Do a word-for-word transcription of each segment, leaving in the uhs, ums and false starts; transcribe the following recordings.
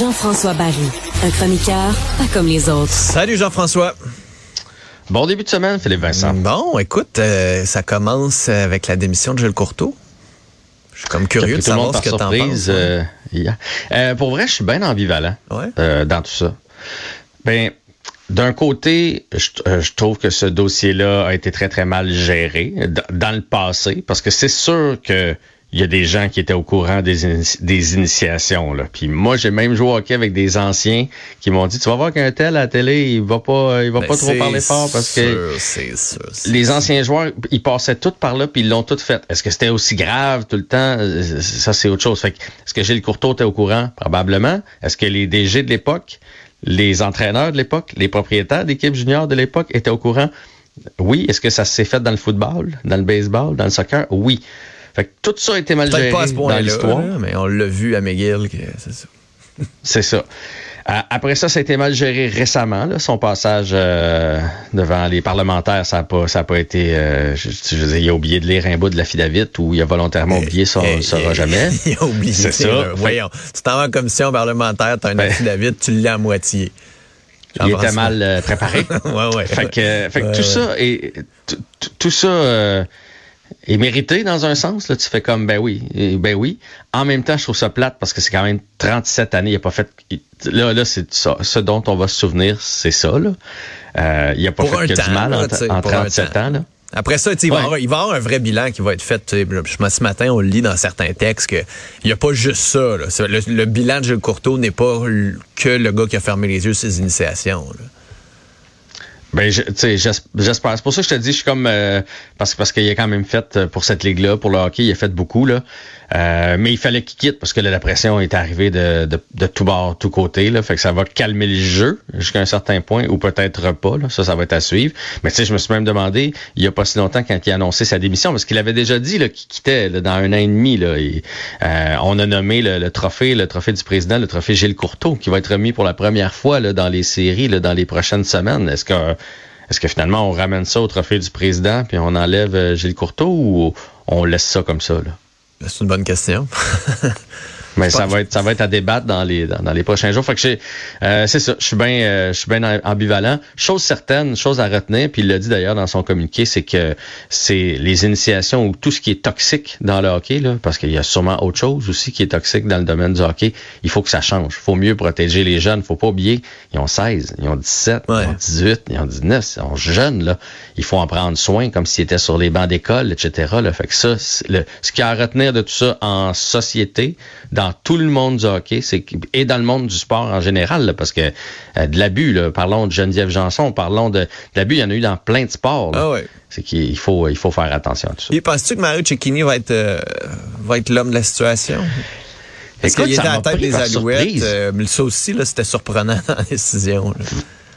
Jean-François Barry, un chroniqueur pas comme les autres. Salut Jean-François. Bon début de semaine, Philippe Vincent. Bon, écoute, euh, ça commence avec la démission de Gilles Courteau. Je suis comme curieux de savoir ce que t'en penses. Euh, yeah. euh, pour vrai, je suis bien ambivalent ouais. euh, dans tout ça. Ben, d'un côté, je, euh, je trouve que ce dossier-là a été très, très mal géré d- dans le passé, parce que c'est sûr que il y a des gens qui étaient au courant des, in- des initiations, là. Puis moi, j'ai même joué au hockey avec des anciens qui m'ont dit, tu vas voir qu'un tel à la télé, il va pas, il va ben pas trop parler fort parce sûr, que c'est sûr, c'est les anciens sûr. Joueurs, ils passaient tous par là puis ils l'ont toutes fait. Est-ce que c'était aussi grave tout le temps? Ça, c'est autre chose. Fait que, est-ce que Gilles Courteau était au courant? Probablement. Est-ce que les D G de l'époque, les entraîneurs de l'époque, les propriétaires d'équipes juniors de l'époque étaient au courant? Oui. Est-ce que ça s'est fait dans le football, dans le baseball, dans le soccer? Oui. Fait que tout ça a été mal Peut-être géré pas à ce point dans là, l'histoire. Là, mais on l'a vu à McGill, que c'est ça. c'est ça. Euh, après ça, ça a été mal géré récemment. Là, son passage euh, devant les parlementaires, ça n'a pas, ça a pas été... Euh, je, je veux dire, il a oublié de lire un bout de l'affidavit ou il a volontairement mais, oublié ça ne sera jamais. Il a oublié. C'est ça. Là, voyons, tu t'en vas en commission parlementaire, tu as un ben, affidavit, tu l'as à moitié. J'en il était mal euh, préparé. ouais, ouais. Fait que, euh, fait que ouais, tout, ouais. Ça est, tout ça... Euh, Et mérité dans un sens, là, tu fais comme, ben oui, ben oui. En même temps, je trouve ça plate parce que c'est quand même trente-sept années, il a pas fait... Là, là c'est ça, ce dont on va se souvenir, c'est ça, là. Euh, il a pas pour fait que temps, du mal là, en, en trente-sept ans, là. Après ça, il, ouais. va avoir, il va y avoir un vrai bilan qui va être fait. Ce matin, on le lit dans certains textes qu'il n'y a pas juste ça. Là. Le, le bilan de Gilles Courteau n'est pas que le gars qui a fermé les yeux sur ses initiations, là. Ben, tu sais, j'espère. C'est pour ça que je te dis, je suis comme euh, parce que parce qu'il a quand même fait pour cette ligue-là, pour le hockey, il a fait beaucoup là. Euh, mais il fallait qu'il quitte parce que là, la pression est arrivée de, de, de tout bord, tout côté là. Fait que ça va calmer le jeu jusqu'à un certain point ou peut-être pas. Là. Ça, ça va être à suivre. Mais tu sais, je me suis même demandé il y a pas si longtemps quand il a annoncé sa démission parce qu'il avait déjà dit là, qu'il quittait là, dans un an et demi là. Et, euh, on a nommé le, le trophée, le trophée du président, le trophée Gilles Courteau qui va être remis pour la première fois là dans les séries là, dans les prochaines semaines. Est-ce que Est-ce que finalement, on ramène ça au trophée du président puis on enlève Gilles Courteau ou on laisse ça comme ça? Là? C'est une bonne question. Mais ça va être ça va être à débattre dans les dans, dans les prochains jours. Fait que j'ai, euh, c'est ça, je suis bien euh, je suis bien ambivalent. Chose certaine, chose à retenir, puis il l'a dit d'ailleurs dans son communiqué, c'est que c'est les initiations ou tout ce qui est toxique dans le hockey, là, parce qu'il y a sûrement autre chose aussi qui est toxique dans le domaine du hockey, il faut que ça change. Il faut mieux protéger les jeunes. Faut pas oublier, ils ont seize, ils ont dix-sept, ouais. ils ont dix-huit, ils ont dix-neuf, ils sont jeunes, là. Il faut en prendre soin comme s'ils étaient sur les bancs d'école, et cetera. Là. Fait que ça, le, ce qu'il y a à retenir de tout ça en société, dans tout le monde du hockey c'est, et dans le monde du sport en général, là, parce que euh, de l'abus, là, parlons de Geneviève Janson, parlons de, de l'abus, il y en a eu dans plein de sports. Ah ouais. C'est qu'il faut, il faut faire attention à tout ça. Et penses-tu que Mario Cecchini va être, euh, va être l'homme de la situation? Parce qu'il était à la tête des Alouettes, euh, mais ça aussi, là, c'était surprenant dans la décision. Là.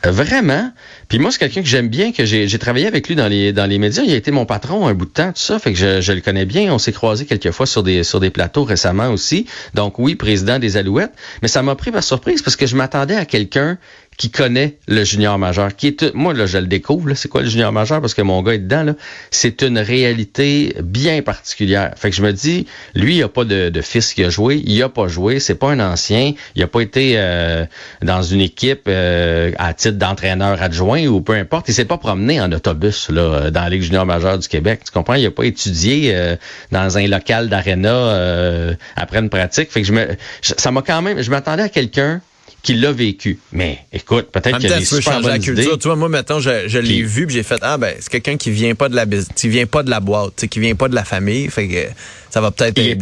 Vraiment. Puis moi, c'est quelqu'un que j'aime bien, que j'ai, j'ai travaillé avec lui dans les dans les médias. Il a été mon patron un bout de temps, tout ça. Fait que je, je le connais bien. On s'est croisés quelques fois sur des sur des plateaux récemment aussi. Donc oui, président des Alouettes. Mais ça m'a pris par surprise parce que je m'attendais à quelqu'un qui connaît le junior majeur. Qui est tout, moi, là, je le découvre. Là, c'est quoi le junior majeur? Parce que mon gars est dedans. Là, c'est une réalité bien particulière. Fait que je me dis, lui, il n'a pas de, de fils qui a joué. Il n'a pas joué. C'est pas un ancien. Il n'a pas été euh, dans une équipe euh, à titre d'entraîneur adjoint ou peu importe. Il s'est pas promené en autobus là dans la Ligue junior majeure du Québec. Tu comprends? Il n'a pas étudié euh, dans un local d'aréna euh, après une pratique. Fait que je me, ça m'a quand même... Je m'attendais à quelqu'un qui l'a vécu. Mais écoute, peut-être qu'il y a des super bonnes idées. En même temps, tu peux changer la culture. Tu vois, moi, mettons, je, je l'ai vu puis j'ai fait, ah ben, c'est quelqu'un qui vient pas de la business, qui vient pas de la boîte, qui vient pas de la famille, fait que ça va peut-être aider.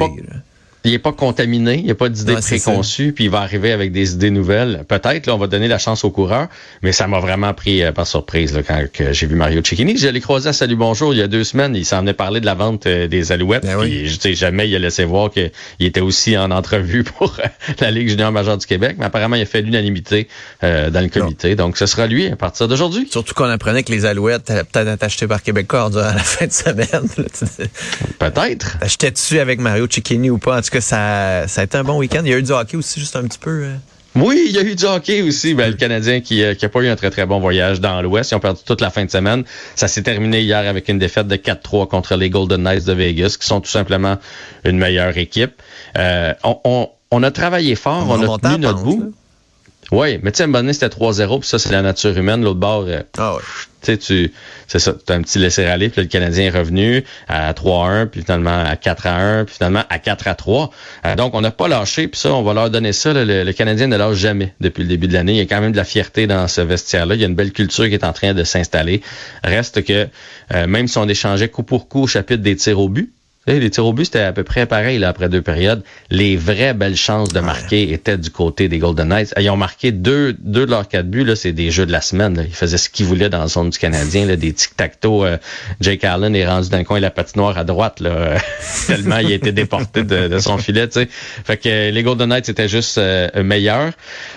Il n'est pas contaminé, il n'y a pas d'idées ah, préconçues, puis il va arriver avec des idées nouvelles. Peut-être, là, on va donner la chance au coureur, mais ça m'a vraiment pris euh, par surprise là, quand que j'ai vu Mario Cecchini. Je l'ai croisé à Salut Bonjour il y a deux semaines, il s'en venait parler de la vente euh, des Alouettes, ben puis oui. je, jamais il a laissé voir qu'il était aussi en entrevue pour euh, la Ligue junior majeure du Québec, mais apparemment, il a fait l'unanimité euh, dans le comité, non. Donc ce sera lui à partir d'aujourd'hui. Surtout qu'on apprenait que les Alouettes allaient peut-être être achetées par Québecor durant la fin de semaine. Peut-être. T'achetais-tu avec Mario Cecchini ou pas? En tout que ça, ça a été un bon week-end. Il y a eu du hockey aussi, juste un petit peu. Euh... Oui, il y a eu du hockey aussi. Ben, le Canadien qui n'a pas eu un très, très bon voyage dans l'Ouest. Ils ont perdu toute la fin de semaine. Ça s'est terminé hier avec une défaite de quatre trois contre les Golden Knights de Vegas, qui sont tout simplement une meilleure équipe. Euh, on, on, on a travaillé fort, on, on a tenu notre bout. Oui, mais tu sais, à un moment donné, c'était trois zéro, puis ça, c'est la nature humaine. L'autre bord, euh, ah ouais. tu sais, tu c'est ça, t'as un petit laisser-aller, puis le Canadien est revenu à trois à un, puis finalement à quatre à un, puis finalement à quatre à trois. Euh, donc, on n'a pas lâché, puis ça, on va leur donner ça. Là, le, le Canadien ne lâche jamais depuis le début de l'année. Il y a quand même de la fierté dans ce vestiaire-là. Il y a une belle culture qui est en train de s'installer. Reste que, euh, même si on échangeait coup pour coup au chapitre des tirs au but, les tirs au but, c'était à peu près pareil là, après deux périodes. Les vraies belles chances de marquer ouais. étaient du côté des Golden Knights. Ils ont marqué deux, deux de leurs quatre buts. Là, c'est des jeux de la semaine. Là. Ils faisaient ce qu'ils voulaient dans la zone du Canadien. Là, des tic-tac-toe. Euh, Jake Allen est rendu dans le coin de la patinoire à droite. Là, tellement il a été déporté de, de son filet. T'sais. Fait que les Golden Knights étaient juste euh, meilleurs.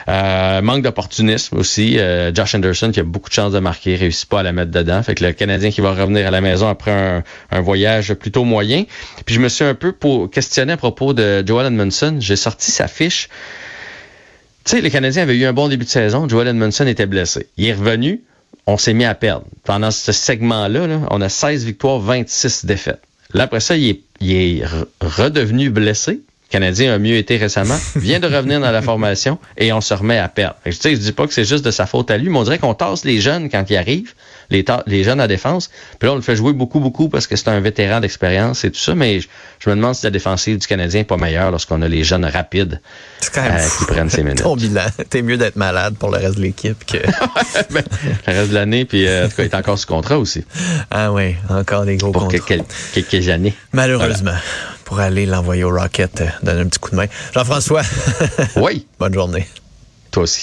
Euh, manque d'opportunisme aussi. Euh, Josh Anderson, qui a beaucoup de chances de marquer, réussit pas à la mettre dedans. Fait que le Canadien qui va revenir à la maison après un, un voyage plutôt moyen. Puis je me suis un peu questionné à propos de Joel Edmundson. J'ai sorti sa fiche. Tu sais, les Canadiens avaient eu un bon début de saison. Joel Edmundson était blessé. Il est revenu. On s'est mis à perdre. Pendant ce segment-là, là, on a seize victoires, vingt-six défaites. Là, après ça, il est, il est redevenu blessé. Le Canadien a mieux été récemment. Vient de revenir dans la formation et on se remet à perdre. Tu sais, je dis pas que c'est juste de sa faute à lui, mais on dirait qu'on tasse les jeunes quand ils arrivent. Les, ta- les jeunes à défense. Puis là, on le fait jouer beaucoup, beaucoup parce que c'est un vétéran d'expérience et tout ça. Mais je, je me demande si la défensive du Canadien n'est pas meilleure lorsqu'on a les jeunes rapides c'est quand même euh, qui prennent ces minutes. Ton bilan. T'es mieux d'être malade pour le reste de l'équipe que... ben, le reste de l'année, puis euh, en tout cas, il est encore sous contrat aussi. Ah oui, encore des gros pour contrats. Pour quelques, quelques années. Malheureusement, voilà. Pour aller l'envoyer au Rocket, euh, donner un petit coup de main. Jean-François, oui. Bonne journée. Toi aussi.